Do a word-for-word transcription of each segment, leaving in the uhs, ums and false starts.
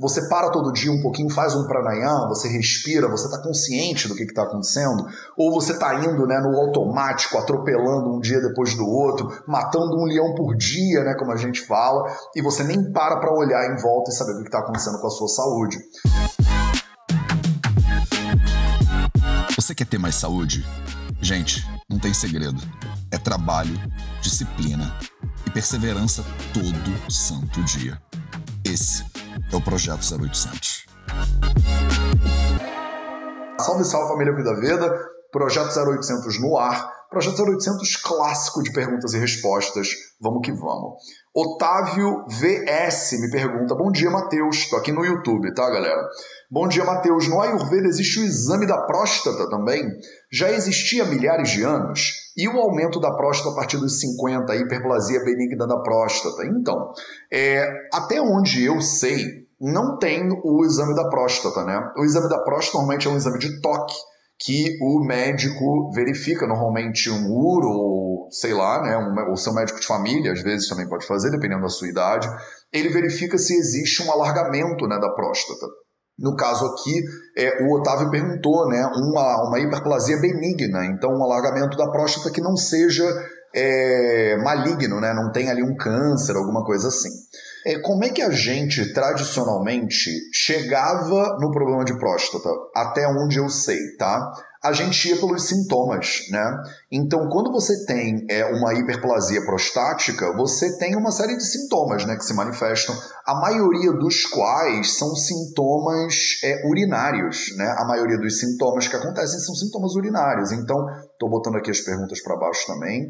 Você para todo dia um pouquinho, faz um pranayama, você respira, você está consciente do que está acontecendo, ou você está indo, né, no automático, atropelando um dia depois do outro, matando um leão por dia, né, como a gente fala, e você nem para para olhar em volta e saber o que está acontecendo com a sua saúde. Você quer ter mais saúde? Gente, não tem segredo. É trabalho, disciplina e perseverança todo santo dia. Esse é o Projeto zero oitocentos. Salve, salve, família Pinda Veda. Projeto zero oitocentos no ar. Projeto zero oitocentos clássico de perguntas e respostas. Vamos que vamos. Otávio V S me pergunta: bom dia, Matheus. Estou aqui no YouTube, tá, galera? Bom dia, Matheus. No Ayurveda existe o exame da próstata também? Já existia há milhares de anos? E o aumento da próstata a partir dos cinquenta, a hiperplasia benigna da próstata? Então, é, até onde eu sei, não tem o exame da próstata, né? O exame da próstata normalmente é um exame de toque, que o médico verifica, normalmente um uro, ou sei lá, né, um, ou seu médico de família, às vezes também pode fazer, dependendo da sua idade, ele verifica se existe um alargamento, né, da próstata. No caso aqui, é, o Otávio perguntou, né, uma, uma hiperplasia benigna, então um alargamento da próstata que não seja é, maligno, né, não tem ali um câncer, alguma coisa assim. É, como é que a gente, tradicionalmente, chegava no problema de próstata? Até onde eu sei, tá? A gente ia pelos sintomas, né? Então, quando você tem é, uma hiperplasia prostática, você tem uma série de sintomas, né, que se manifestam, a maioria dos quais são sintomas é, urinários, né? A maioria dos sintomas que acontecem são sintomas urinários. Então, estou botando aqui as perguntas para baixo também.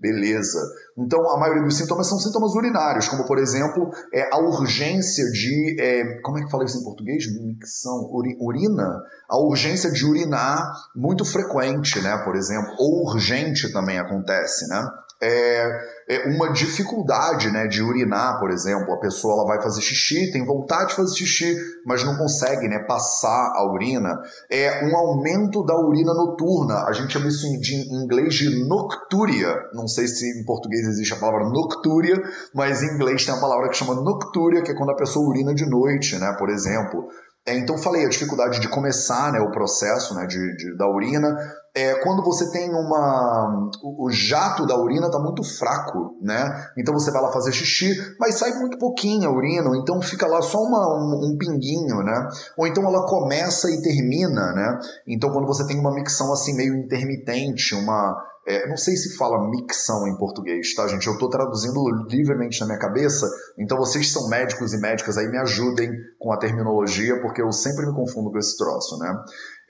Beleza. Então, a maioria dos sintomas são sintomas urinários, como, por exemplo, é, a urgência de... É, como é que fala isso em português? Micção. Uri, urina? A urgência de urinar muito frequente, né? Por exemplo. Ou urgente também acontece, né? É, é uma dificuldade, né, de urinar, por exemplo. A pessoa ela vai fazer xixi, tem vontade de fazer xixi, mas não consegue, né, passar a urina. É um aumento da urina noturna. A gente chama isso em inglês de noctúria. Não sei se em português existe a palavra noctúria, mas em inglês tem a palavra que chama noctúria, que é quando a pessoa urina de noite, né, por exemplo. É, então, falei, a dificuldade de começar, né, o processo, né, de, de, da urina. É, quando você tem uma... O, o jato da urina está muito fraco, né? Então, você vai lá fazer xixi, mas sai muito pouquinho a urina, então fica lá só uma, um, um pinguinho, né? Ou então ela começa e termina, né? Então, quando você tem uma micção assim meio intermitente, uma... É, não sei se fala micção em português, tá, gente? Eu estou traduzindo livremente na minha cabeça, então vocês que são médicos e médicas aí me ajudem com a terminologia, porque eu sempre me confundo com esse troço, né?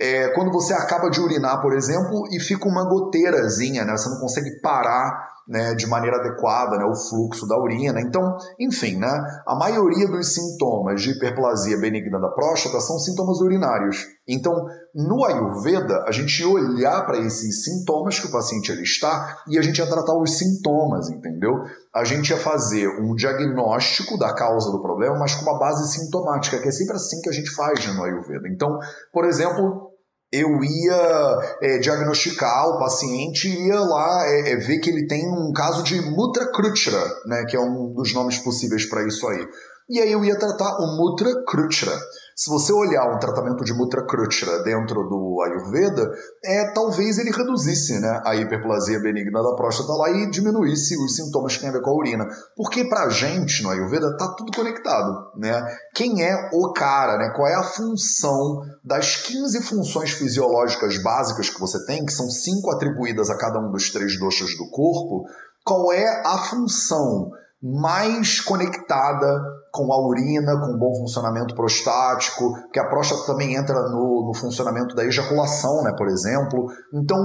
É, quando você acaba de urinar, por exemplo, e fica uma goteirazinha, né? Você não consegue parar, né, de maneira adequada, né, o fluxo da urina. Então, enfim, né, a maioria dos sintomas de hiperplasia benigna da próstata são sintomas urinários. Então, no Ayurveda, a gente ia olhar para esses sintomas que o paciente ele está e a gente ia tratar os sintomas, entendeu? A gente ia fazer um diagnóstico da causa do problema, mas com uma base sintomática, que é sempre assim que a gente faz no Ayurveda. Então, por exemplo... eu ia é, diagnosticar o paciente e ia lá é, é, ver que ele tem um caso de Mutra Krutra, né, que é um dos nomes possíveis para isso aí. E aí eu ia tratar o Mutra Krutra. Se você olhar um tratamento de Mutra Krutra dentro do Ayurveda, é, talvez ele reduzisse, né, a hiperplasia benigna da próstata lá e diminuísse os sintomas que tem a ver com a urina. Porque pra gente, no Ayurveda, tá tudo conectado, né? Quem é o cara, né? Qual é a função das quinze funções fisiológicas básicas que você tem, que são cinco atribuídas a cada um dos três doshas do corpo, qual é a função mais conectada com a urina, com bom funcionamento prostático, que a próstata também entra no, no funcionamento da ejaculação, né, por exemplo. Então,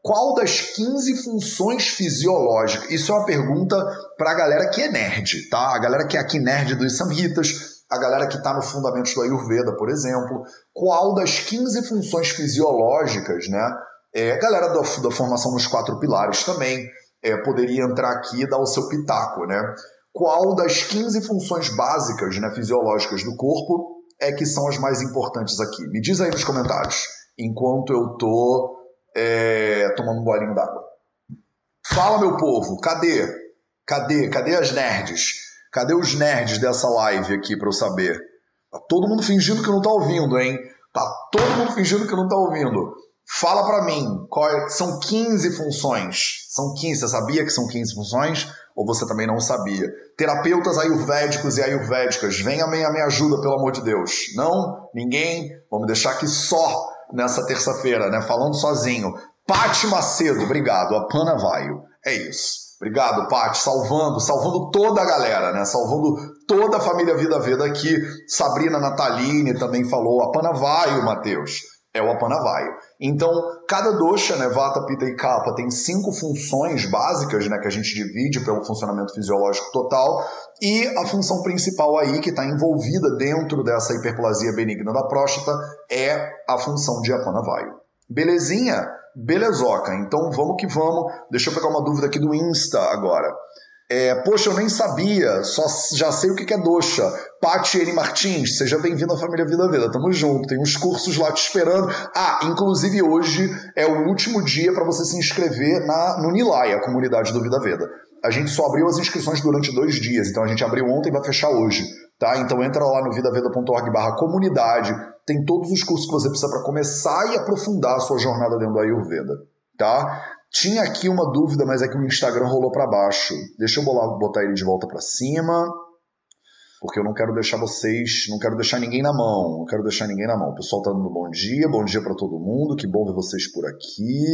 qual das quinze funções fisiológicas? Isso é uma pergunta para a galera que é nerd, tá? A galera que é aqui nerd dos Samhitas, a galera que está no Fundamentos do Ayurveda, por exemplo. Qual das quinze funções fisiológicas, né? É, a galera da, da formação nos quatro pilares também é, poderia entrar aqui e dar o seu pitaco, né? Qual das quinze funções básicas, né, fisiológicas do corpo é que são as mais importantes aqui? Me diz aí nos comentários, enquanto eu tô é, tomando um golinho d'água. Fala, meu povo, cadê? Cadê? Cadê as nerds? Cadê os nerds dessa live aqui pra eu saber? Tá todo mundo fingindo que não tá ouvindo, hein? Tá todo mundo fingindo que não tá ouvindo. Fala pra mim, qual é, são quinze funções. São quinze, você sabia que são quinze funções? Ou você também não sabia? Terapeutas ayurvédicos e ayurvédicas, venha à minha ajuda, pelo amor de Deus. Não, ninguém, vamos deixar aqui só nessa terça-feira, né? Falando sozinho. Pati Macedo, obrigado, Apana Vayu. É isso. Obrigado, Pati, salvando, salvando toda a galera, né? Salvando toda a família Vida Veda aqui. Sabrina Nataline também falou, Apana Vayu, Matheus. É o Apana Vayu. Então, cada dosha, né, Vata, Pita e Kapha, tem cinco funções básicas, né, que a gente divide pelo funcionamento fisiológico total, e a função principal aí, que está envolvida dentro dessa hiperplasia benigna da próstata, é a função de Apana Vayu. Belezinha? Belezoca. Então, vamos que vamos. Deixa eu pegar uma dúvida aqui do Insta agora. É, poxa, eu nem sabia, só já sei o que é dosha. Pati N. Martins, seja bem-vindo à família Vida Veda, tamo junto, tem uns cursos lá te esperando. Ah, inclusive hoje é o último dia para você se inscrever na, no Nilaya, a comunidade do Vida Veda. A gente só abriu as inscrições durante dois dias, então a gente abriu ontem e vai fechar hoje, tá? Então entra lá no vidaveda.org barra comunidade, tem todos os cursos que você precisa para começar e aprofundar a sua jornada dentro do Ayurveda, tá? Tinha aqui uma dúvida, mas é que o Instagram rolou para baixo. Deixa eu botar ele de volta para cima, porque eu não quero deixar vocês, não quero deixar ninguém na mão, não quero deixar ninguém na mão. O pessoal tá dando bom dia, bom dia para todo mundo, que bom ver vocês por aqui.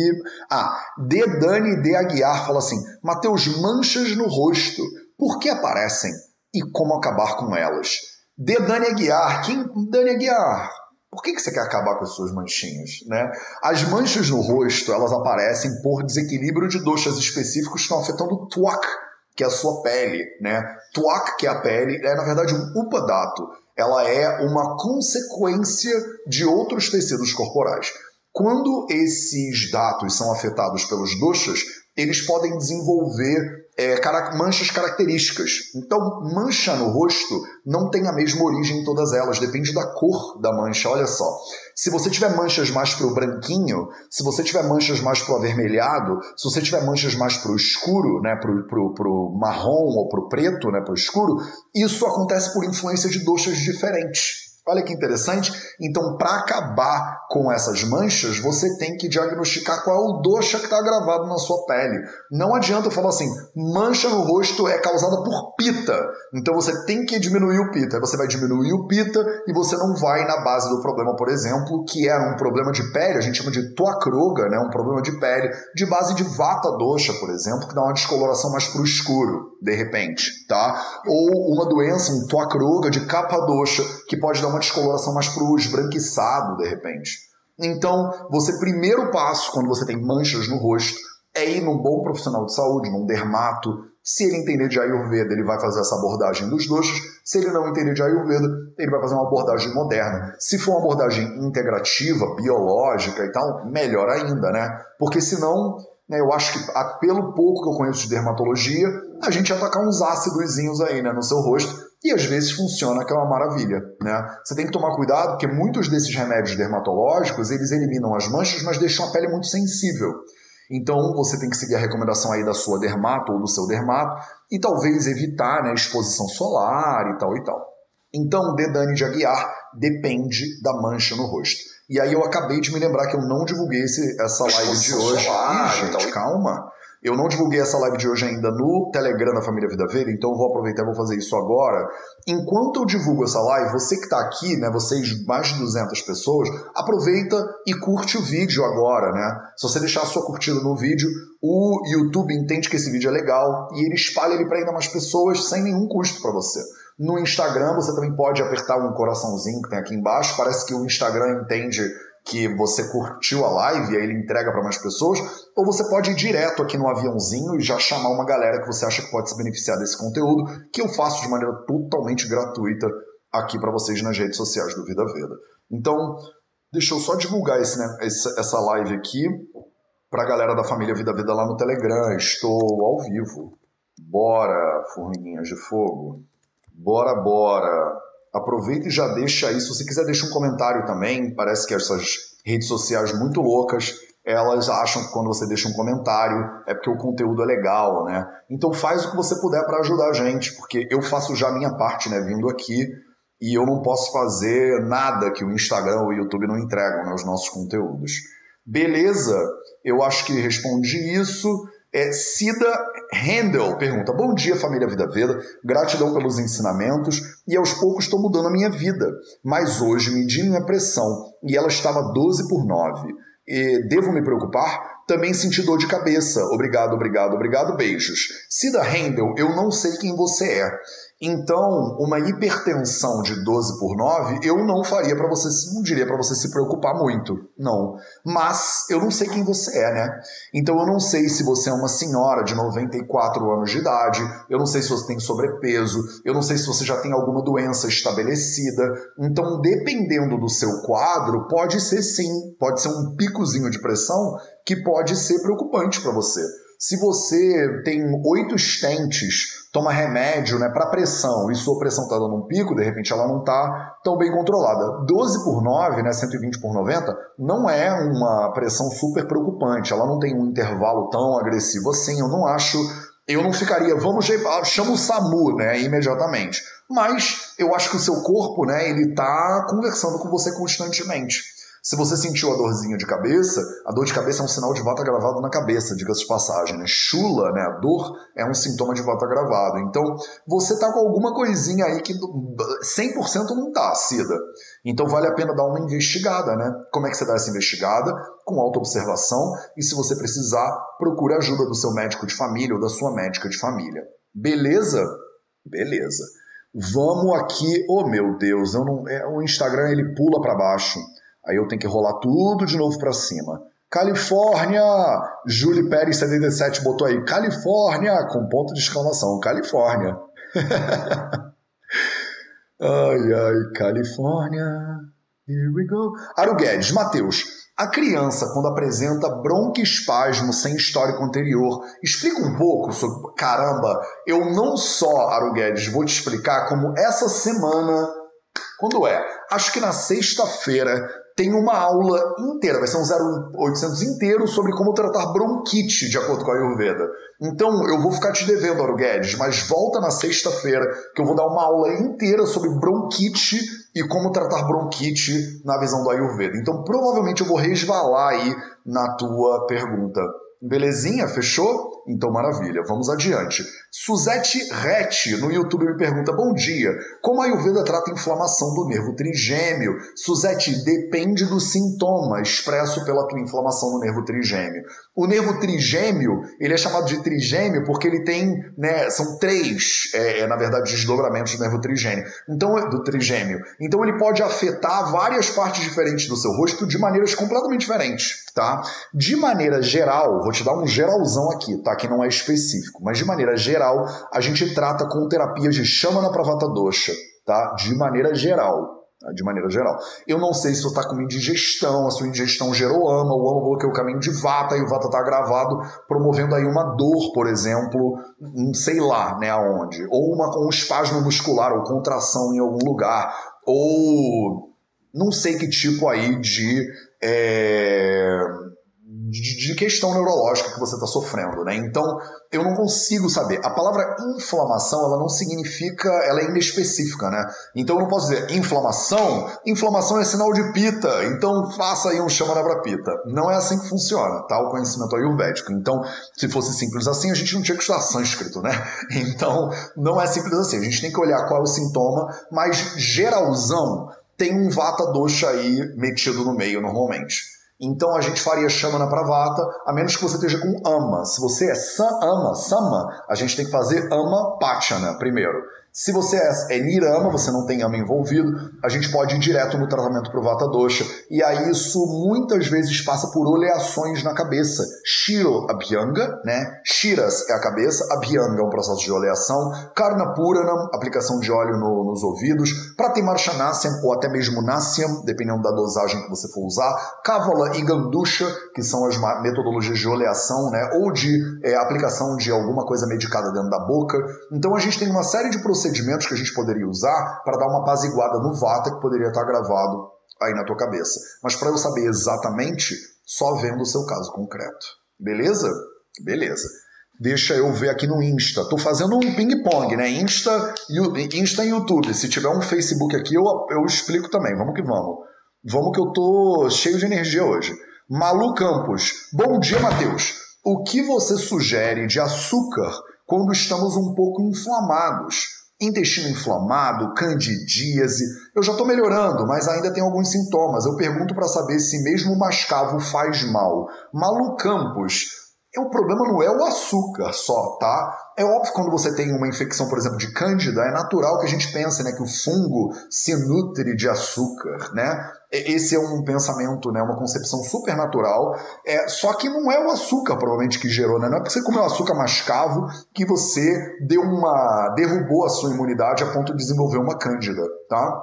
Ah, D. Dani D. Aguiar fala assim, Matheus, manchas no rosto, por que aparecem e como acabar com elas? D. Dani Aguiar, quem? Dani Aguiar... Por que, que você quer acabar com as suas manchinhas, né? As manchas no rosto, elas aparecem por desequilíbrio de doshas específicos que estão afetando o Tua, que é a sua pele, né? Tua, que é a pele, é na verdade um upadato. Ela é uma consequência de outros tecidos corporais. Quando esses datos são afetados pelos doshas, eles podem desenvolver é, manchas características. Então, mancha no rosto não tem a mesma origem em todas elas, depende da cor da mancha, olha só. Se você tiver manchas mais pro branquinho, se você tiver manchas mais pro avermelhado, se você tiver manchas mais pro escuro, né, pro, pro, pro marrom ou pro preto, né, pro escuro, isso acontece por influência de doshas diferentes. Olha que interessante. Então, para acabar com essas manchas, você tem que diagnosticar qual é o dosha que está agravado na sua pele. Não adianta eu falar assim, mancha no rosto é causada por pita. Então, você tem que diminuir o pita. Aí você vai diminuir o pita e você não vai na base do problema, por exemplo, que era um problema de pele, a gente chama de tua croga, né? Um problema de pele, de base de vata dosha, por exemplo, que dá uma descoloração mais pro escuro, de repente, tá? Ou uma doença, um tua croga de kapha dosha, que pode dar uma uma descoloração mais para o esbranquiçado, de repente. Então, você, primeiro passo, quando você tem manchas no rosto, é ir num bom profissional de saúde, num dermato. Se ele entender de Ayurveda, ele vai fazer essa abordagem dos doshas. Se ele não entender de Ayurveda, ele vai fazer uma abordagem moderna. Se for uma abordagem integrativa, biológica e tal, melhor ainda, né? Porque senão... Eu acho que, pelo pouco que eu conheço de dermatologia, a gente ia tacar uns ácidozinhos aí, né, no seu rosto, e às vezes funciona, que é uma maravilha, né? Você tem que tomar cuidado, porque muitos desses remédios dermatológicos, eles eliminam as manchas, mas deixam a pele muito sensível. Então, você tem que seguir a recomendação aí da sua dermato ou do seu dermato, e talvez evitar, né, exposição solar e tal e tal. Então, Dedane de Aguiar depende da mancha no rosto. E aí eu acabei de me lembrar que eu não divulguei esse, essa live de hoje. Ah, gente, calma. Eu não divulguei essa live de hoje ainda no Telegram da Família Vida Verde, então eu vou aproveitar e vou fazer isso agora. Enquanto eu divulgo essa live, você que tá aqui, né, vocês mais de duzentas pessoas, aproveita e curte o vídeo agora, né? Se você deixar a sua curtida no vídeo, o YouTube entende que esse vídeo é legal e ele espalha ele para ainda mais pessoas sem nenhum custo para você. No Instagram, você também pode apertar um coraçãozinho que tem aqui embaixo. Parece que o Instagram entende que você curtiu a live e aí ele entrega para mais pessoas. Ou você pode ir direto aqui no aviãozinho e já chamar uma galera que você acha que pode se beneficiar desse conteúdo, que eu faço de maneira totalmente gratuita aqui para vocês nas redes sociais do Vida Veda. Então, deixa eu só divulgar esse, né, essa live aqui para a galera da família Vida Veda lá no Telegram. Estou ao vivo. Bora, formiguinhas de fogo. Bora, bora. Aproveita e já deixa aí. Se você quiser, deixa um comentário também. Parece que essas redes sociais muito loucas, elas acham que quando você deixa um comentário é porque o conteúdo é legal, né? Então faz o que você puder para ajudar a gente, porque eu faço já a minha parte, né? Vindo aqui e eu não posso fazer nada que o Instagram ou o YouTube não entregam, né, os nossos conteúdos. Beleza, eu acho que respondi isso. É, Cida Handel pergunta: bom dia, família Vida Veda, gratidão pelos ensinamentos, e aos poucos estou mudando a minha vida, mas hoje medi minha pressão e ela estava doze por nove. E devo me preocupar? Também senti dor de cabeça. Obrigado, obrigado, obrigado, beijos. Cida Handel, eu não sei quem você é. Então, uma hipertensão de doze por nove, eu não faria para você, não diria para você se preocupar muito, não. Mas eu não sei quem você é, né? Então eu não sei se você é uma senhora de noventa e quatro anos de idade, eu não sei se você tem sobrepeso, eu não sei se você já tem alguma doença estabelecida. Então, dependendo do seu quadro, pode ser sim, pode ser um picozinho de pressão que pode ser preocupante para você. Se você tem oito estentes, toma remédio, né, para pressão, e sua pressão está dando um pico, de repente ela não está tão bem controlada. doze por nove, né, cento e vinte por noventa, não é uma pressão super preocupante, ela não tem um intervalo tão agressivo assim, eu não acho, eu não ficaria, vamos, chama o SAMU, né, imediatamente. Mas eu acho que o seu corpo, né, ele está conversando com você constantemente. Se você sentiu a dorzinha de cabeça, a dor de cabeça é um sinal de vata gravado na cabeça, diga-se de passagem, né? Shula, né? A dor é um sintoma de vata gravado. Então, você tá com alguma coisinha aí que cem por cento não tá, Cida. Então, vale a pena dar uma investigada, né? Como é que você dá essa investigada? Com autoobservação, e se você precisar, procure a ajuda do seu médico de família ou da sua médica de família. Beleza? Beleza. Vamos aqui... Oh, meu Deus, eu não... o Instagram, ele pula para baixo. Aí eu tenho que rolar tudo de novo para cima. Califórnia! Julie Pérez, setenta e sete, botou aí. Califórnia! Com ponto de exclamação. Califórnia. Ai, ai, Califórnia. Here we go. Aro Guedes, Matheus. A criança, quando apresenta bronquiespasmo sem histórico anterior, explica um pouco sobre... Caramba, eu não só, Aro Guedes, vou te explicar como essa semana... Quando é? Acho que na sexta-feira... tem uma aula inteira, vai ser um zero oitocentos inteiro sobre como tratar bronquite, de acordo com a Ayurveda. Então, eu vou ficar te devendo, Auro Guedes, mas volta na sexta-feira, que eu vou dar uma aula inteira sobre bronquite e como tratar bronquite na visão do Ayurveda. Então, provavelmente eu vou resvalar aí na tua pergunta. Belezinha? Fechou? Então, maravilha. Vamos adiante. Suzete Rete, no YouTube, me pergunta: bom dia, como a Ayurveda trata a inflamação do nervo trigêmeo? Suzete, depende do sintoma expresso pela tua inflamação no nervo trigêmeo. O nervo trigêmeo, ele é chamado de trigêmeo porque ele tem, né, são três, é, na verdade, desdobramentos do nervo trigêmeo. Então, do trigêmeo. Então, ele pode afetar várias partes diferentes do seu rosto de maneiras completamente diferentes, tá? De maneira geral, vou te dar um geralzão aqui, tá? Que não é específico, mas de maneira geral a gente trata com terapias de Shamana para Vata Dosha, tá? De maneira geral. De maneira geral. Eu não sei se você está com indigestão, a sua indigestão gerou ama, o ama bloqueou o caminho de Vata e o Vata está agravado, promovendo aí uma dor, por exemplo, não sei lá, né, aonde. Ou uma, um espasmo muscular, ou contração em algum lugar, ou não sei que tipo aí de... É... de questão neurológica que você está sofrendo, né? Então, eu não consigo saber. A palavra inflamação, ela não significa... Ela é inespecífica, né? Então, eu não posso dizer inflamação. Inflamação é sinal de Pita. Então, faça aí um Shamana para Pita. Não é assim que funciona, tá? O conhecimento ayurvédico. Então, se fosse simples assim, a gente não tinha que estudar sânscrito, né? Então, não é simples assim. A gente tem que olhar qual é o sintoma, mas geralzão tem um Vata Dosha aí metido no meio, normalmente. Então a gente faria Shamana para Vata, a menos que você esteja com ama. Se você é sam, ama, sama, a gente tem que fazer ama pachana primeiro. Se você é, é nirama, você não tem ama envolvido, a gente pode ir direto no tratamento para o Vata Dosha. E aí isso muitas vezes passa por oleações na cabeça. Shiro, Abhyanga, né? Shiras é a cabeça, Abhyanga é um processo de oleação. Karna Puranam, aplicação de óleo no, nos ouvidos. Pratimarshanasyam, ou até mesmo Nasyam, dependendo da dosagem que você for usar. Kavala e Gandusha, que são as metodologias de oleação, né? Ou de é, aplicação de alguma coisa medicada dentro da boca. Então a gente tem uma série de processos procedimentos que a gente poderia usar para dar uma apaziguada no Vata que poderia estar gravado aí na tua cabeça. Mas para eu saber exatamente, só vendo o seu caso concreto. Beleza? Beleza. Deixa eu ver aqui no Insta. Estou fazendo um ping-pong, né? Insta e Insta e YouTube. Se tiver um Facebook aqui, eu, eu explico também. Vamos que vamos. Vamos que eu tô cheio de energia hoje. Malu Campos. Bom dia, Matheus. O que você sugere de açúcar quando estamos um pouco inflamados? Intestino inflamado, candidíase. Eu já estou melhorando, mas ainda tem alguns sintomas. Eu pergunto para saber se mesmo o mascavo faz mal. Malu Campos. O problema não é o açúcar só, tá? É óbvio que quando você tem uma infecção, por exemplo, de cândida, é natural que a gente pense, né, que o fungo se nutre de açúcar, né? Esse é um pensamento, né, uma concepção super natural. É, só que não é o açúcar, provavelmente, que gerou, né? Não é porque você comeu açúcar mascavo que você deu uma, derrubou a sua imunidade a ponto de desenvolver uma cândida, tá?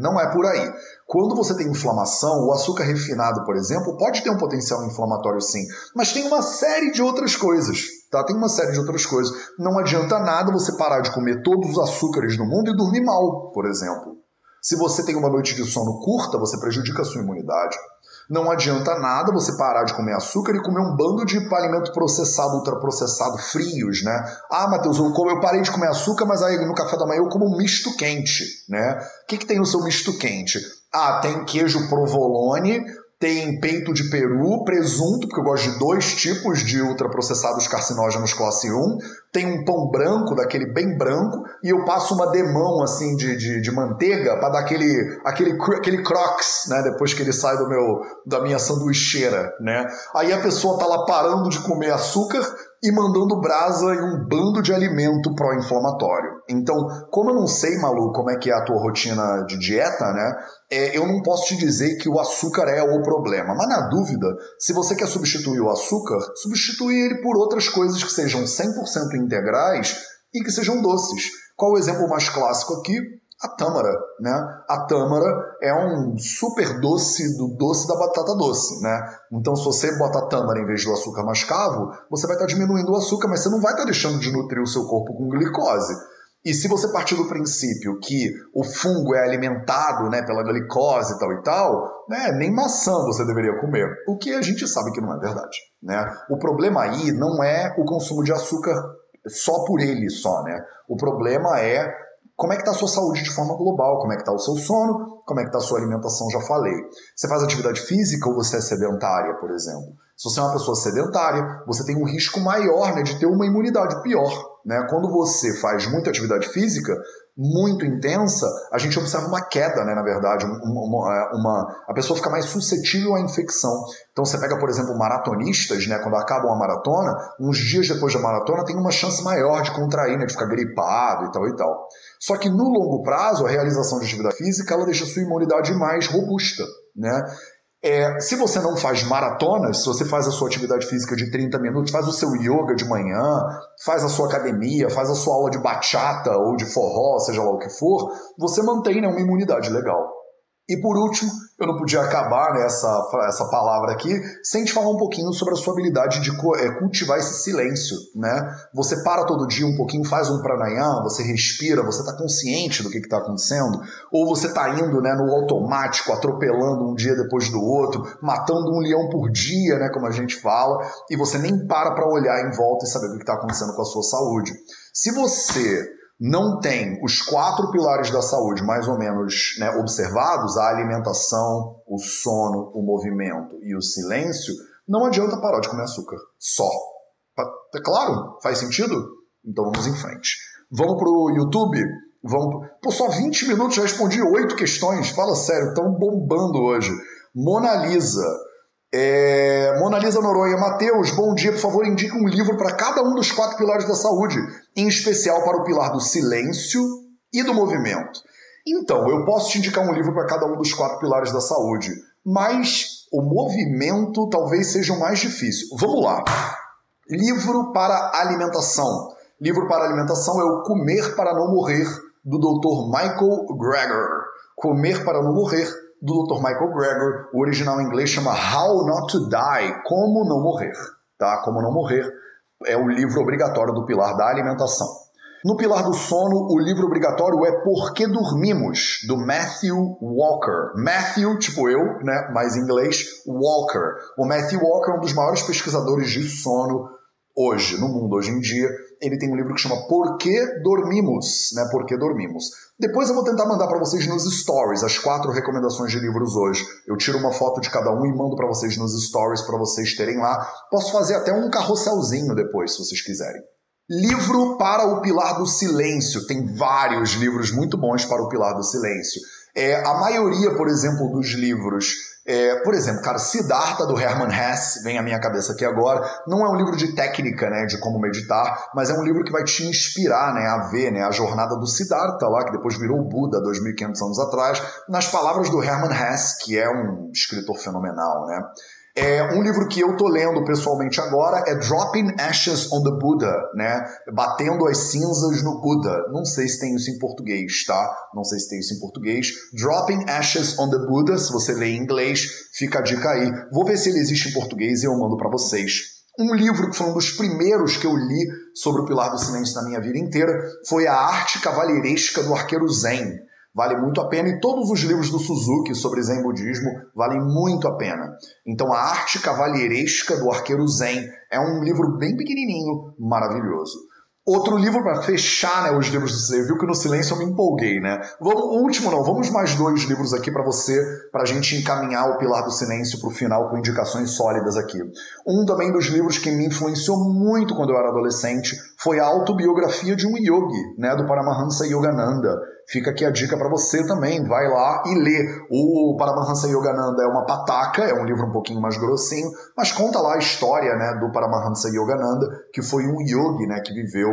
Não é por aí. Quando você tem inflamação, o açúcar refinado, por exemplo, pode ter um potencial inflamatório sim, mas tem uma série de outras coisas, tá? Tem uma série de outras coisas. Não adianta nada você parar de comer todos os açúcares do mundo e dormir mal, por exemplo. Se você tem uma noite de sono curta, você prejudica a sua imunidade. Não adianta nada você parar de comer açúcar e comer um bando de alimento processado, ultraprocessado, frios, né? Ah, Matheus, eu, eu parei de comer açúcar, mas aí no café da manhã eu como um misto quente, né? O que, que tem no seu misto quente? Ah, tem queijo provolone, tem peito de peru, presunto, porque eu gosto de dois tipos de ultraprocessados carcinógenos classe um, tem um pão branco, daquele bem branco, e eu passo uma demão, assim, de, de, de manteiga para dar aquele, aquele, aquele crocs, né, depois que ele sai do meu, da minha sanduicheira, né. Aí a pessoa tá lá parando de comer açúcar e mandando brasa em um bando de alimento pró-inflamatório. Então, como eu não sei, Malu, como é que é a tua rotina de dieta, né, é, eu não posso te dizer que o açúcar é o problema. Mas na dúvida, se você quer substituir o açúcar, substitui ele por outras coisas que sejam cem por cento integrais e que sejam doces. Qual o exemplo mais clássico aqui? A tâmara, né? A tâmara é um super doce do doce da batata doce, né? Então, se você botar tâmara em vez do açúcar mascavo, você vai estar diminuindo o açúcar, mas você não vai estar deixando de nutrir o seu corpo com glicose. E se você partir do princípio que o fungo é alimentado, né, pela glicose e tal e tal, né, nem maçã você deveria comer, o que a gente sabe que não é verdade, né? O problema aí não é o consumo de açúcar só por ele só, né? O problema é como é que está a sua saúde de forma global, como é que está o seu sono, como é que está a sua alimentação, já falei. Você faz atividade física ou você é sedentária, por exemplo? Se você é uma pessoa sedentária, você tem um risco maior, né, de ter uma imunidade pior, né? Quando você faz muita atividade física, muito intensa, a gente observa uma queda, né, na verdade. Uma, uma, uma, a pessoa fica mais suscetível à infecção. Então você pega, por exemplo, maratonistas, né, quando acabam a maratona, uns dias depois da maratona tem uma chance maior de contrair, né, de ficar gripado e tal e tal. Só que no longo prazo, a realização de atividade física, ela deixa a sua imunidade mais robusta, né? É, se você não faz maratonas, se você faz a sua atividade física de trinta minutos, faz o seu yoga de manhã, faz a sua academia, faz a sua aula de bachata ou de forró, seja lá o que for, você mantém, né, uma imunidade legal. E por último, eu não podia acabar, né, essa, essa palavra aqui sem te falar um pouquinho sobre a sua habilidade de cultivar esse silêncio, né? Você para todo dia um pouquinho, faz um pranayama, você respira, você está consciente do que está acontecendo, ou você está indo, né, no automático, atropelando um dia depois do outro, matando um leão por dia, né, como a gente fala, e você nem para para olhar em volta e saber o que está acontecendo com a sua saúde. Se você não tem os quatro pilares da saúde mais ou menos, né, observados, a alimentação, o sono, o movimento e o silêncio, não adianta parar de comer açúcar, só. É claro, faz sentido? Então vamos em frente. Vamos pro YouTube? Vamos pro... Pô, só vinte minutos já respondi oito questões, fala sério, estão bombando hoje. Mona Lisa... É... Mona Lisa Noronha, Matheus, bom dia, por favor indique um livro para cada um dos quatro pilares da saúde, em especial para o pilar do silêncio e do movimento. Então, eu posso te indicar um livro para cada um dos quatro pilares da saúde, mas o movimento talvez seja o mais difícil. Vamos lá. Livro para alimentação. Livro para alimentação é o Comer para Não Morrer, do doutor Michael Greger. Comer para Não Morrer, do doutor Michael Greger. O original em inglês chama How Not to Die, Como Não Morrer, tá? Como Não Morrer é o livro obrigatório do pilar da alimentação. No pilar do sono, o livro obrigatório é Por Que Dormimos, do Matthew Walker. Matthew, tipo eu, né, mas em inglês, Walker. O Matthew Walker é um dos maiores pesquisadores de sono hoje, no mundo, hoje em dia, ele tem um livro que chama Por Que Dormimos, né? Por Que Dormimos. Depois eu vou tentar mandar para vocês nos stories as quatro recomendações de livros hoje. Eu tiro uma foto de cada um e mando para vocês nos stories para vocês terem lá. Posso fazer até um carrosselzinho depois, se vocês quiserem. Livro para o Pilar do Silêncio. Tem vários livros muito bons para o Pilar do Silêncio. É, a maioria, por exemplo, dos livros... É, por exemplo, cara, Siddhartha, do Hermann Hesse, vem à minha cabeça aqui agora. Não é um livro de técnica, né, de como meditar, mas é um livro que vai te inspirar, né, a ver, né, a jornada do Siddhartha lá, que depois virou o Buda dois mil e quinhentos anos atrás, nas palavras do Hermann Hesse, que é um escritor fenomenal, né. É, um livro que eu tô lendo pessoalmente agora é Dropping Ashes on the Buddha, né? Batendo as cinzas no Buda. Não sei se tem isso em português, tá? Não sei se tem isso em português. Dropping Ashes on the Buddha, se você lê em inglês, fica a dica aí. Vou ver se ele existe em português e eu mando pra vocês. Um livro que foi um dos primeiros que eu li sobre o Pilar do Silêncio na minha vida inteira foi A Arte Cavalheiresca do Arqueiro Zen. Vale muito a pena, e todos os livros do Suzuki sobre Zen Budismo valem muito a pena. Então, A Arte Cavalheiresca do Arqueiro Zen é um livro bem pequenininho, maravilhoso. Outro livro para fechar, né, os livros do silêncio. Viu que no silêncio eu me empolguei, né? Vamos, último não, vamos mais dois livros aqui para você, para a gente encaminhar o Pilar do Silêncio para o final com indicações sólidas aqui. Um também dos livros que me influenciou muito quando eu era adolescente foi A Autobiografia de um Yogi, né, do Paramahansa Yogananda. Fica aqui a dica para você também, vai lá e lê. O Paramahansa Yogananda é uma pataca, é um livro um pouquinho mais grossinho, mas conta lá a história, né, do Paramahansa Yogananda, que foi um yogi, né, que viveu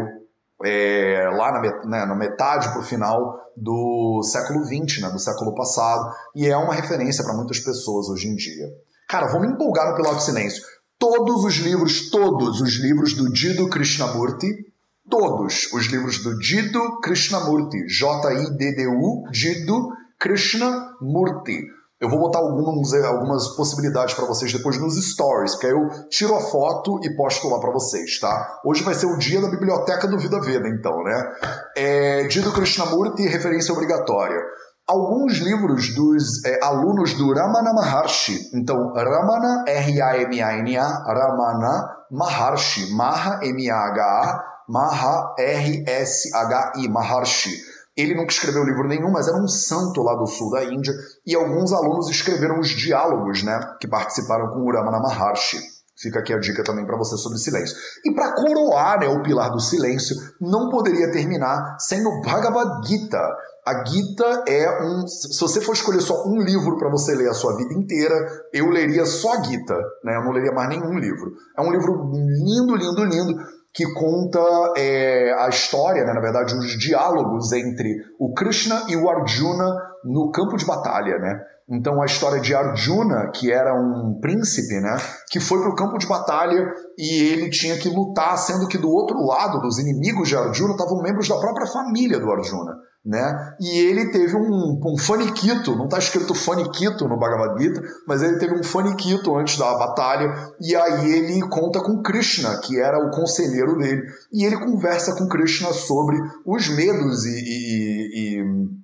é, lá na, met- né, na metade para o final do século vinte, né, do século passado, e é uma referência para muitas pessoas hoje em dia. Cara, vou me empolgar no Pilar do Silêncio. Todos os livros, todos os livros do Jiddu Krishnamurti, Todos os livros do Jiddu Krishnamurti, J I D D U, Jiddu Krishnamurti. Eu vou botar alguns, algumas possibilidades para vocês depois nos stories, porque aí eu tiro a foto e posto lá para vocês, tá? Hoje vai ser o dia da biblioteca do Vida Veda, então, né? É, Jiddu Krishnamurti, referência obrigatória. Alguns livros dos é, alunos do Ramana Maharshi. Então, Ramana, R A M A N A, Ramana Maharshi, Maha, M A H A, Maha R S H I, Maharshi. Ele nunca escreveu livro nenhum, mas era um santo lá do sul da Índia, e alguns alunos escreveram os diálogos, né, que participaram com o Ramana Maharshi. Fica aqui a dica também para você sobre silêncio. E para coroar, né, o Pilar do Silêncio, não poderia terminar sem o Bhagavad Gita. A Gita é um... Se você for escolher só um livro para você ler a sua vida inteira, eu leria só a Gita, né? Eu não leria mais nenhum livro. É um livro lindo, lindo, lindo, que conta é, a história, né, na verdade, os diálogos entre o Krishna e o Arjuna no campo de batalha, né? Então, a história de Arjuna, que era um príncipe, né, que foi para o campo de batalha e ele tinha que lutar, sendo que do outro lado dos inimigos de Arjuna estavam membros da própria família do Arjuna, né? E ele teve um, um faniquito, não está escrito faniquito no Bhagavad Gita, mas ele teve um faniquito antes da batalha, e aí ele conta com Krishna, que era o conselheiro dele, e ele conversa com Krishna sobre os medos e, e, e, e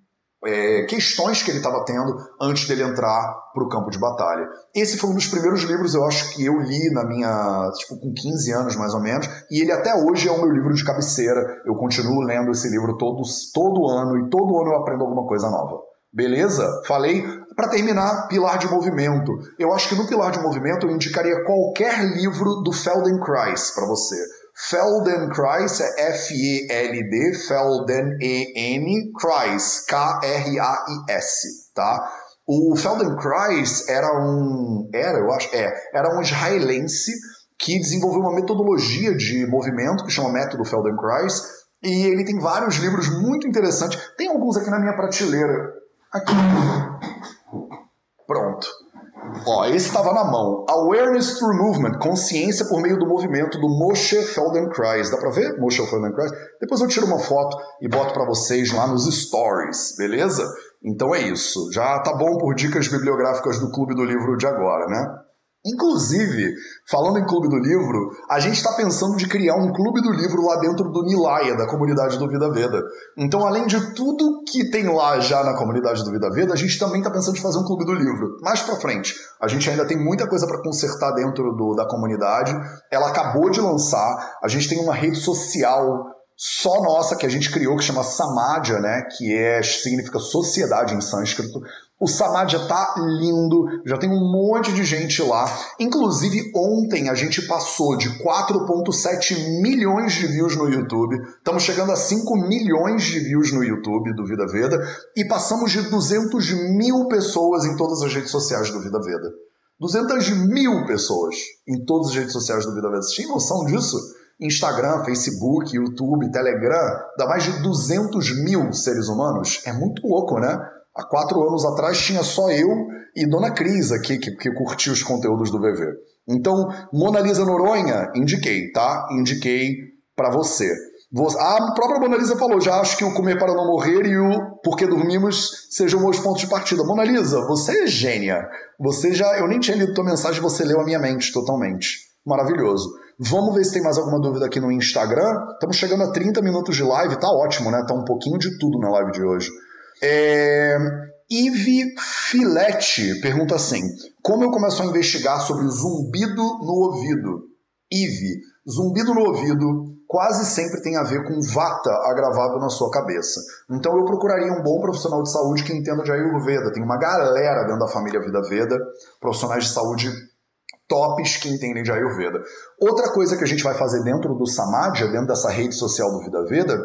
é, questões que ele estava tendo antes dele entrar para o campo de batalha. Esse foi um dos primeiros livros, eu acho, que eu li na minha, tipo, com quinze anos mais ou menos, e ele até hoje é o meu livro de cabeceira. Eu continuo lendo esse livro todos, todo ano, e todo ano eu aprendo alguma coisa nova. Beleza? Falei. Para terminar, Pilar de Movimento. Eu acho que no Pilar de Movimento eu indicaria qualquer livro do Feldenkrais para você. Feldenkrais é F E L D, Felden-E-N, Kreis, K R A I S, tá? O Feldenkrais era um, era, eu acho, é, era um israelense que desenvolveu uma metodologia de movimento que chama Método Feldenkrais, e ele tem vários livros muito interessantes. Tem alguns aqui na minha prateleira. Aqui. Pronto. Ó, esse estava na mão. Awareness Through Movement, Consciência por Meio do Movimento, do Moshe Feldenkrais. Dá pra ver? Moshe Feldenkrais. Depois eu tiro uma foto e boto pra vocês lá nos stories, beleza? Então é isso. Já tá bom por dicas bibliográficas do Clube do Livro de agora, né? Inclusive, falando em Clube do Livro, a gente está pensando de criar um Clube do Livro lá dentro do Nilaya, da comunidade do Vida Veda. Então, além de tudo que tem lá já na comunidade do Vida Veda, a gente também está pensando de fazer um Clube do Livro. Mais pra frente, a gente ainda tem muita coisa para consertar dentro do, da comunidade. Ela acabou de lançar, a gente tem uma rede social só nossa que a gente criou, que chama Samadha, né? Que é, significa sociedade em sânscrito. O Samadha tá lindo, já tem um monte de gente lá. Inclusive, ontem a gente passou de quatro vírgula sete milhões de views no YouTube. Estamos chegando a cinco milhões de views no YouTube do Vida Veda. E passamos de duzentas mil pessoas em todas as redes sociais do Vida Veda. duzentas mil pessoas em todas as redes sociais do Vida Veda. Vocês têm noção disso? Instagram, Facebook, YouTube, Telegram, dá mais de duzentos mil seres humanos. É muito louco, né? Há quatro anos atrás tinha só eu e Dona Cris aqui, que, que curtia os conteúdos do V V. Então, Mona Lisa Noronha, indiquei, tá? Indiquei pra você. A própria Mona Lisa falou, já acho que o Comer para Não Morrer e o Por Que Dormimos sejam meus pontos de partida. Mona Lisa, você é gênia. Você já, eu nem tinha lido tua mensagem, você leu a minha mente totalmente. Maravilhoso. Vamos ver se tem mais alguma dúvida aqui no Instagram. Estamos chegando a trinta minutos de live, tá ótimo, né? Tá um pouquinho de tudo na live de hoje. É... Ive Filete pergunta assim, como eu começo a investigar sobre zumbido no ouvido? Ive, zumbido no ouvido quase sempre tem a ver com Vata agravado na sua cabeça. Então eu procuraria um bom profissional de saúde que entenda de Ayurveda. Tem uma galera dentro da família Vida Veda, profissionais de saúde tops que entendem de Ayurveda. Outra coisa que a gente vai fazer dentro do Samadha, dentro dessa rede social do Vida Veda,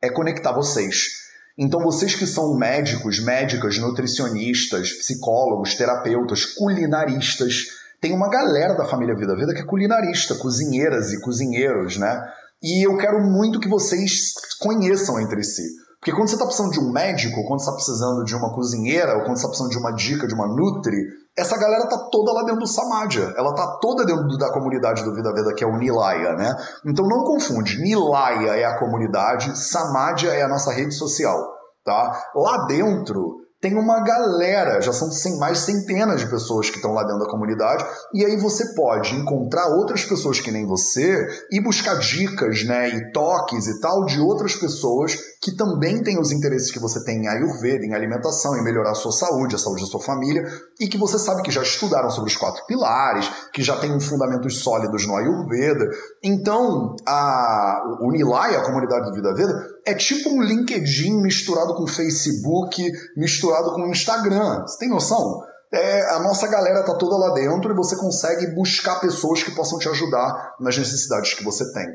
é conectar vocês. Então vocês que são médicos, médicas, nutricionistas, psicólogos, terapeutas, culinaristas, tem uma galera da família Vida Veda que é culinarista, cozinheiras e cozinheiros, né? E eu quero muito que vocês conheçam entre si. Porque quando você está precisando de um médico, quando você está precisando de uma cozinheira, ou quando você está precisando de uma dica, de uma nutri, essa galera tá toda lá dentro do Samadha. Ela tá toda dentro do, da comunidade do Vida Veda, que é o Nilaya, né? Então não confunde. Nilaya é a comunidade, Samadha é a nossa rede social, tá? Lá dentro tem uma galera, já são mais centenas de pessoas que estão lá dentro da comunidade, e aí você pode encontrar outras pessoas que nem você e buscar dicas, né, e toques e tal de outras pessoas que também têm os interesses que você tem em Ayurveda, em alimentação, em melhorar a sua saúde, a saúde da sua família, e que você sabe que já estudaram sobre os quatro pilares, que já têm fundamentos sólidos no Ayurveda. Então, a, o Nilaya, a comunidade do Vida Veda, é tipo um LinkedIn misturado com Facebook, misturado com Instagram. Você tem noção? É, a nossa galera tá toda lá dentro e você consegue buscar pessoas que possam te ajudar nas necessidades que você tem.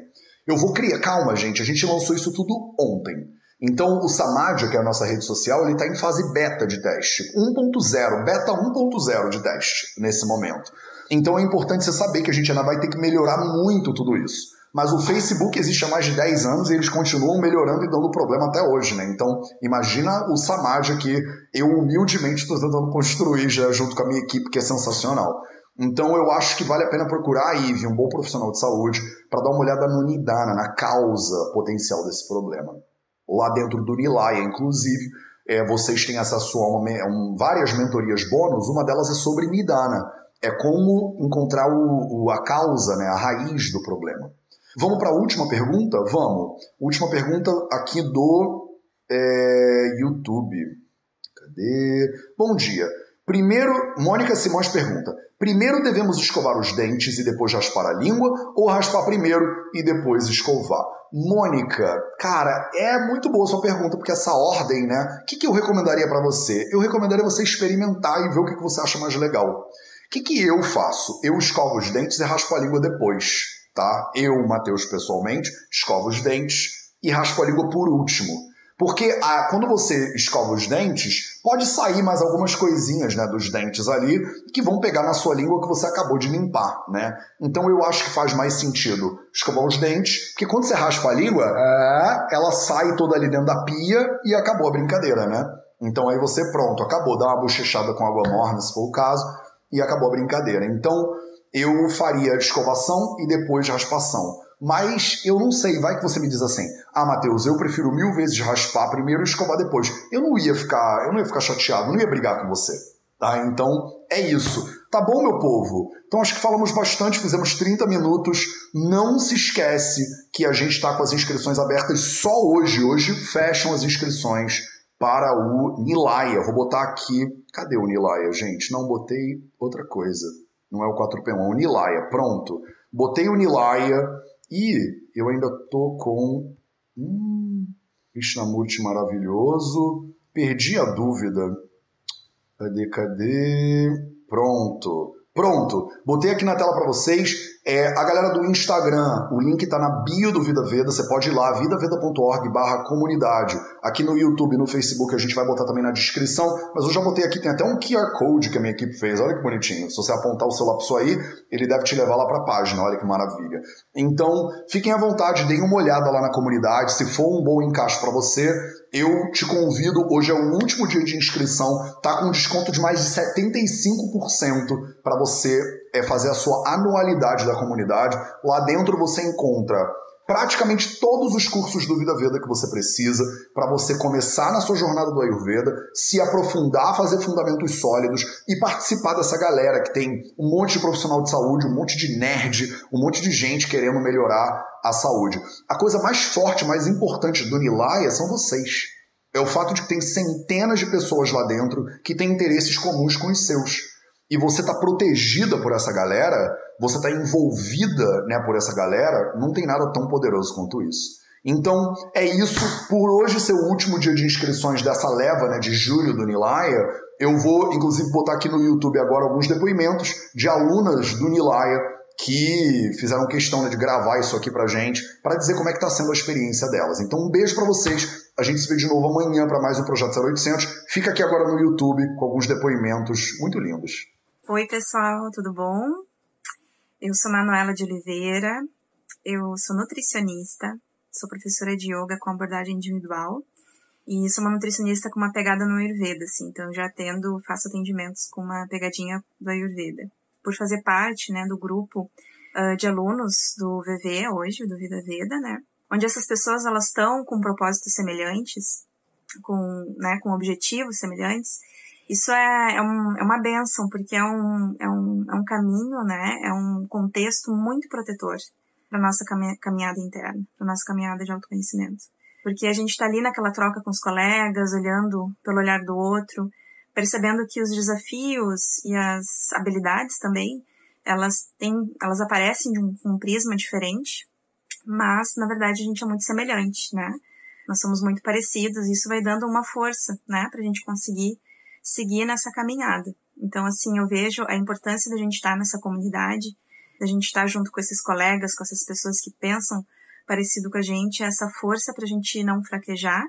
Eu vou criar... Calma, gente. A gente lançou isso tudo ontem. Então, o Samadha, que é a nossa rede social, ele está em fase beta de teste. um ponto zero, beta um ponto zero de teste, nesse momento. Então, é importante você saber que a gente ainda vai ter que melhorar muito tudo isso. Mas o Facebook existe há mais de dez anos e eles continuam melhorando e dando problema até hoje, né? Então, imagina o Samadha que eu humildemente estou tentando construir já junto com a minha equipe, que é sensacional. Então, eu acho que vale a pena procurar a Ive, um bom profissional de saúde, para dar uma olhada no Nidana, na causa potencial desse problema. Lá dentro do Nilaya, inclusive, é, vocês têm acesso a uma, um, várias mentorias bônus, uma delas é sobre Nidana. É como encontrar o, o, a causa, né, a raiz do problema. Vamos para a última pergunta? Vamos. Última pergunta aqui do é, YouTube. Cadê? Bom dia. Primeiro, Mônica Simões pergunta, primeiro devemos escovar os dentes e depois raspar a língua ou raspar primeiro e depois escovar? Mônica, cara, é muito boa a sua pergunta, porque essa ordem, né? O que, que eu recomendaria para você? Eu recomendaria você experimentar e ver o que, que você acha mais legal. O que, que eu faço? Eu escovo os dentes e raspo a língua depois. Tá? Eu, Matheus, pessoalmente, escovo os dentes e raspo a língua por último. Porque a, quando você escova os dentes, pode sair mais algumas coisinhas, né, dos dentes ali que vão pegar na sua língua que você acabou de limpar, né? Então eu acho que faz mais sentido escovar os dentes, porque quando você raspa a língua, é, ela sai toda ali dentro da pia e acabou a brincadeira, né? Então aí você, pronto, acabou. Dá uma bochechada com água morna, se for o caso, e acabou a brincadeira. Então... eu faria a escovação e depois raspação. Mas eu não sei, vai que você me diz assim, ah, Matheus, eu prefiro mil vezes raspar primeiro e escovar depois. Eu não ia ficar, eu não ia ficar chateado, não ia brigar com você. Tá? Então, é isso. Tá bom, meu povo? Então, acho que falamos bastante, fizemos trinta minutos. Não se esquece que a gente está com as inscrições abertas só hoje. Hoje fecham as inscrições para o Nilaya. Vou botar aqui... Cadê o Nilaya, gente? Não, botei outra coisa. Não é o quatro P um, é o Nilaya. Pronto. Botei o Nilaya e eu ainda tô com... Hum, Krishnamurti maravilhoso. Perdi a dúvida. Cadê, cadê? Pronto. Pronto. Botei aqui na tela para vocês. É, a galera do Instagram, o link está na bio do Vida Veda. Você pode ir lá, vidaveda ponto org barra comunidade. Aqui no YouTube e no Facebook a gente vai botar também na descrição. Mas eu já botei aqui, tem até um Q R Code que a minha equipe fez. Olha que bonitinho. Se você apontar o seu lápis aí, ele deve te levar lá para a página. Olha que maravilha. Então, fiquem à vontade, deem uma olhada lá na comunidade. Se for um bom encaixe para você, eu te convido. Hoje é o último dia de inscrição. Tá com um desconto de mais de setenta e cinco por cento para você... É fazer a sua anualidade da comunidade. Lá dentro você encontra praticamente todos os cursos do Vida Veda que você precisa para você começar na sua jornada do Ayurveda, se aprofundar, fazer fundamentos sólidos e participar dessa galera que tem um monte de profissional de saúde, um monte de nerd, um monte de gente querendo melhorar a saúde. A coisa mais forte, mais importante do Nilaya são vocês. É o fato de que tem centenas de pessoas lá dentro que têm interesses comuns com os seus. E você tá protegida por essa galera, você tá envolvida, né, por essa galera, não tem nada tão poderoso quanto isso. Então, é isso. Por hoje ser o último dia de inscrições dessa leva, né, de julho do Nilaya, eu vou, inclusive, botar aqui no YouTube agora alguns depoimentos de alunas do Nilaya que fizeram questão, né, de gravar isso aqui pra gente, pra dizer como é que tá sendo a experiência delas. Então, um beijo pra vocês. A gente se vê de novo amanhã pra mais um Projeto zero oitocentos. Fica aqui agora no YouTube com alguns depoimentos muito lindos. Oi, pessoal, tudo bom? Eu sou Manuela de Oliveira, eu sou nutricionista, sou professora de yoga com abordagem individual e sou uma nutricionista com uma pegada no Ayurveda, assim, então já atendo, faço atendimentos com uma pegadinha do Ayurveda. Por fazer parte, né, do grupo uh, de alunos do V V hoje, do Vida Veda, né, onde essas pessoas, elas estão com propósitos semelhantes, com, né, com objetivos semelhantes. Isso é, é, um, é uma bênção, porque é um, é um, é um caminho, né? É um contexto muito protetor para a nossa caminhada interna, para a nossa caminhada de autoconhecimento. Porque a gente está ali naquela troca com os colegas, olhando pelo olhar do outro, percebendo que os desafios e as habilidades também, elas, têm, elas aparecem de um, um prisma diferente, mas, na verdade, a gente é muito semelhante, né? Nós somos muito parecidos, e isso vai dando uma força, né? Para a gente conseguir seguir nessa caminhada. Então, assim, eu vejo a importância da gente estar nessa comunidade, da gente estar junto com esses colegas, com essas pessoas que pensam parecido com a gente, essa força para a gente não fraquejar,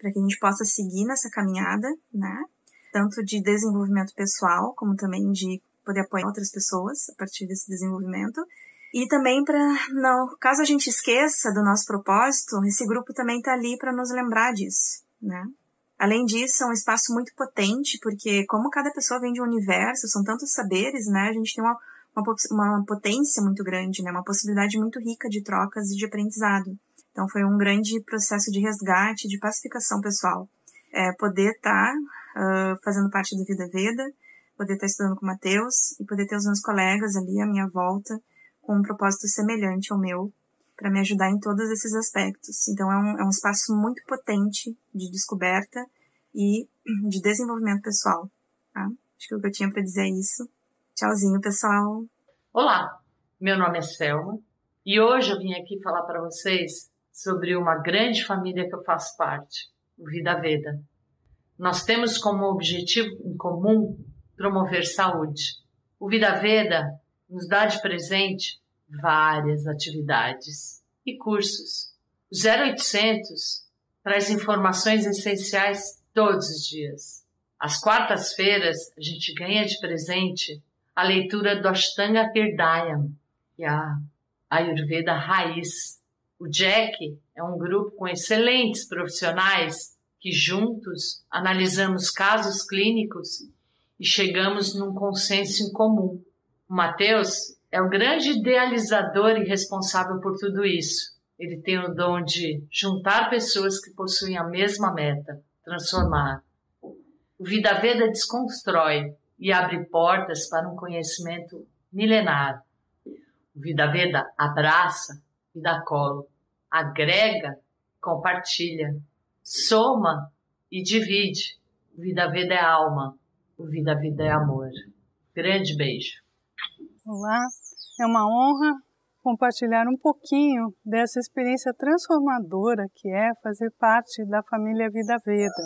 para que a gente possa seguir nessa caminhada, né? Tanto de desenvolvimento pessoal, como também de poder apoiar outras pessoas a partir desse desenvolvimento. E também para não, caso a gente esqueça do nosso propósito, esse grupo também está ali para nos lembrar disso, né? Além disso, é um espaço muito potente, porque como cada pessoa vem de um universo, são tantos saberes, né? A gente tem uma, uma, uma potência muito grande, né? Uma possibilidade muito rica de trocas e de aprendizado. Então, foi um grande processo de resgate, de pacificação pessoal. É, poder estar tá, uh, fazendo parte do Vida Veda, poder estar tá estudando com o Matheus, e poder ter os meus colegas ali à minha volta, com um propósito semelhante ao meu, para me ajudar em todos esses aspectos. Então, é um, é um espaço muito potente de descoberta e de desenvolvimento pessoal. Tá? Acho que o que eu tinha para dizer é isso. Tchauzinho, pessoal! Olá, meu nome é Selma e hoje eu vim aqui falar para vocês sobre uma grande família que eu faço parte, o Vida Veda. Nós temos como objetivo em comum promover saúde. O Vida Veda nos dá de presente várias atividades e cursos. O zero oitocentos traz informações essenciais todos os dias. Às quartas-feiras, a gente ganha de presente a leitura do Ashtanga Hridayam, que é a Ayurveda Raiz. O Jack é um grupo com excelentes profissionais que juntos analisamos casos clínicos e chegamos num consenso em comum. O Matheus é um grande idealizador e responsável por tudo isso. Ele tem o dom de juntar pessoas que possuem a mesma meta, transformar. O Vida Veda desconstrói e abre portas para um conhecimento milenar. O Pinda Veda abraça e dá colo, agrega, compartilha, soma e divide. O Pinda Veda é alma, o Pinda Veda é amor. Grande beijo. Olá, é uma honra compartilhar um pouquinho dessa experiência transformadora que é fazer parte da família Pinda Veda.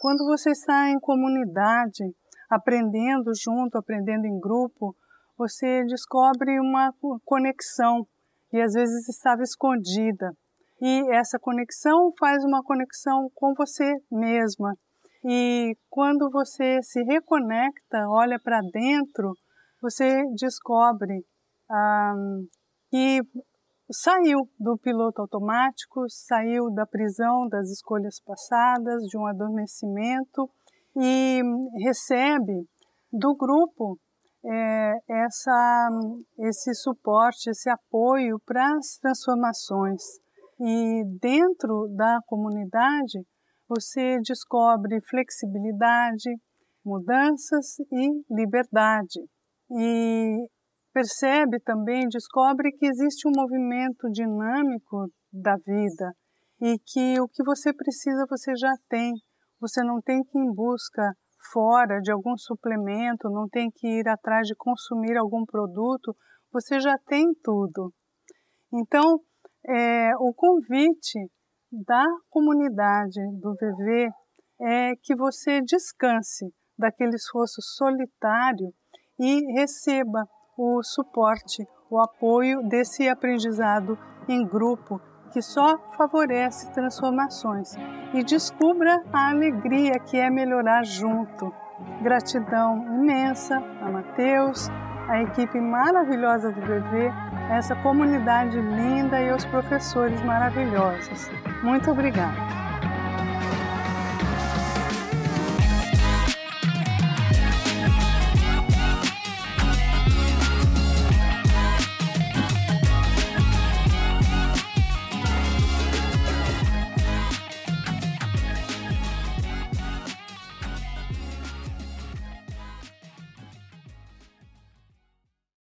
Quando você está em comunidade, aprendendo junto, aprendendo em grupo, você descobre uma conexão e às vezes estava escondida. E essa conexão faz uma conexão com você mesma. E quando você se reconecta, olha para dentro, você descobre ah, que saiu do piloto automático, saiu da prisão das escolhas passadas, de um adormecimento e recebe do grupo É, essa, esse suporte, esse apoio para as transformações. E dentro da comunidade, você descobre flexibilidade, mudanças e liberdade. E percebe também, descobre que existe um movimento dinâmico da vida e que o que você precisa você já tem. Você não tem que ir em busca fora de algum suplemento, não tem que ir atrás de consumir algum produto, você já tem tudo. Então, é, o convite da comunidade do V V é que você descanse daquele esforço solitário e receba o suporte, o apoio desse aprendizado em grupo, que só favorece transformações, e descubra a alegria que é melhorar junto. Gratidão imensa a Matheus, a equipe maravilhosa do B V, essa comunidade linda e os professores maravilhosos. Muito obrigada.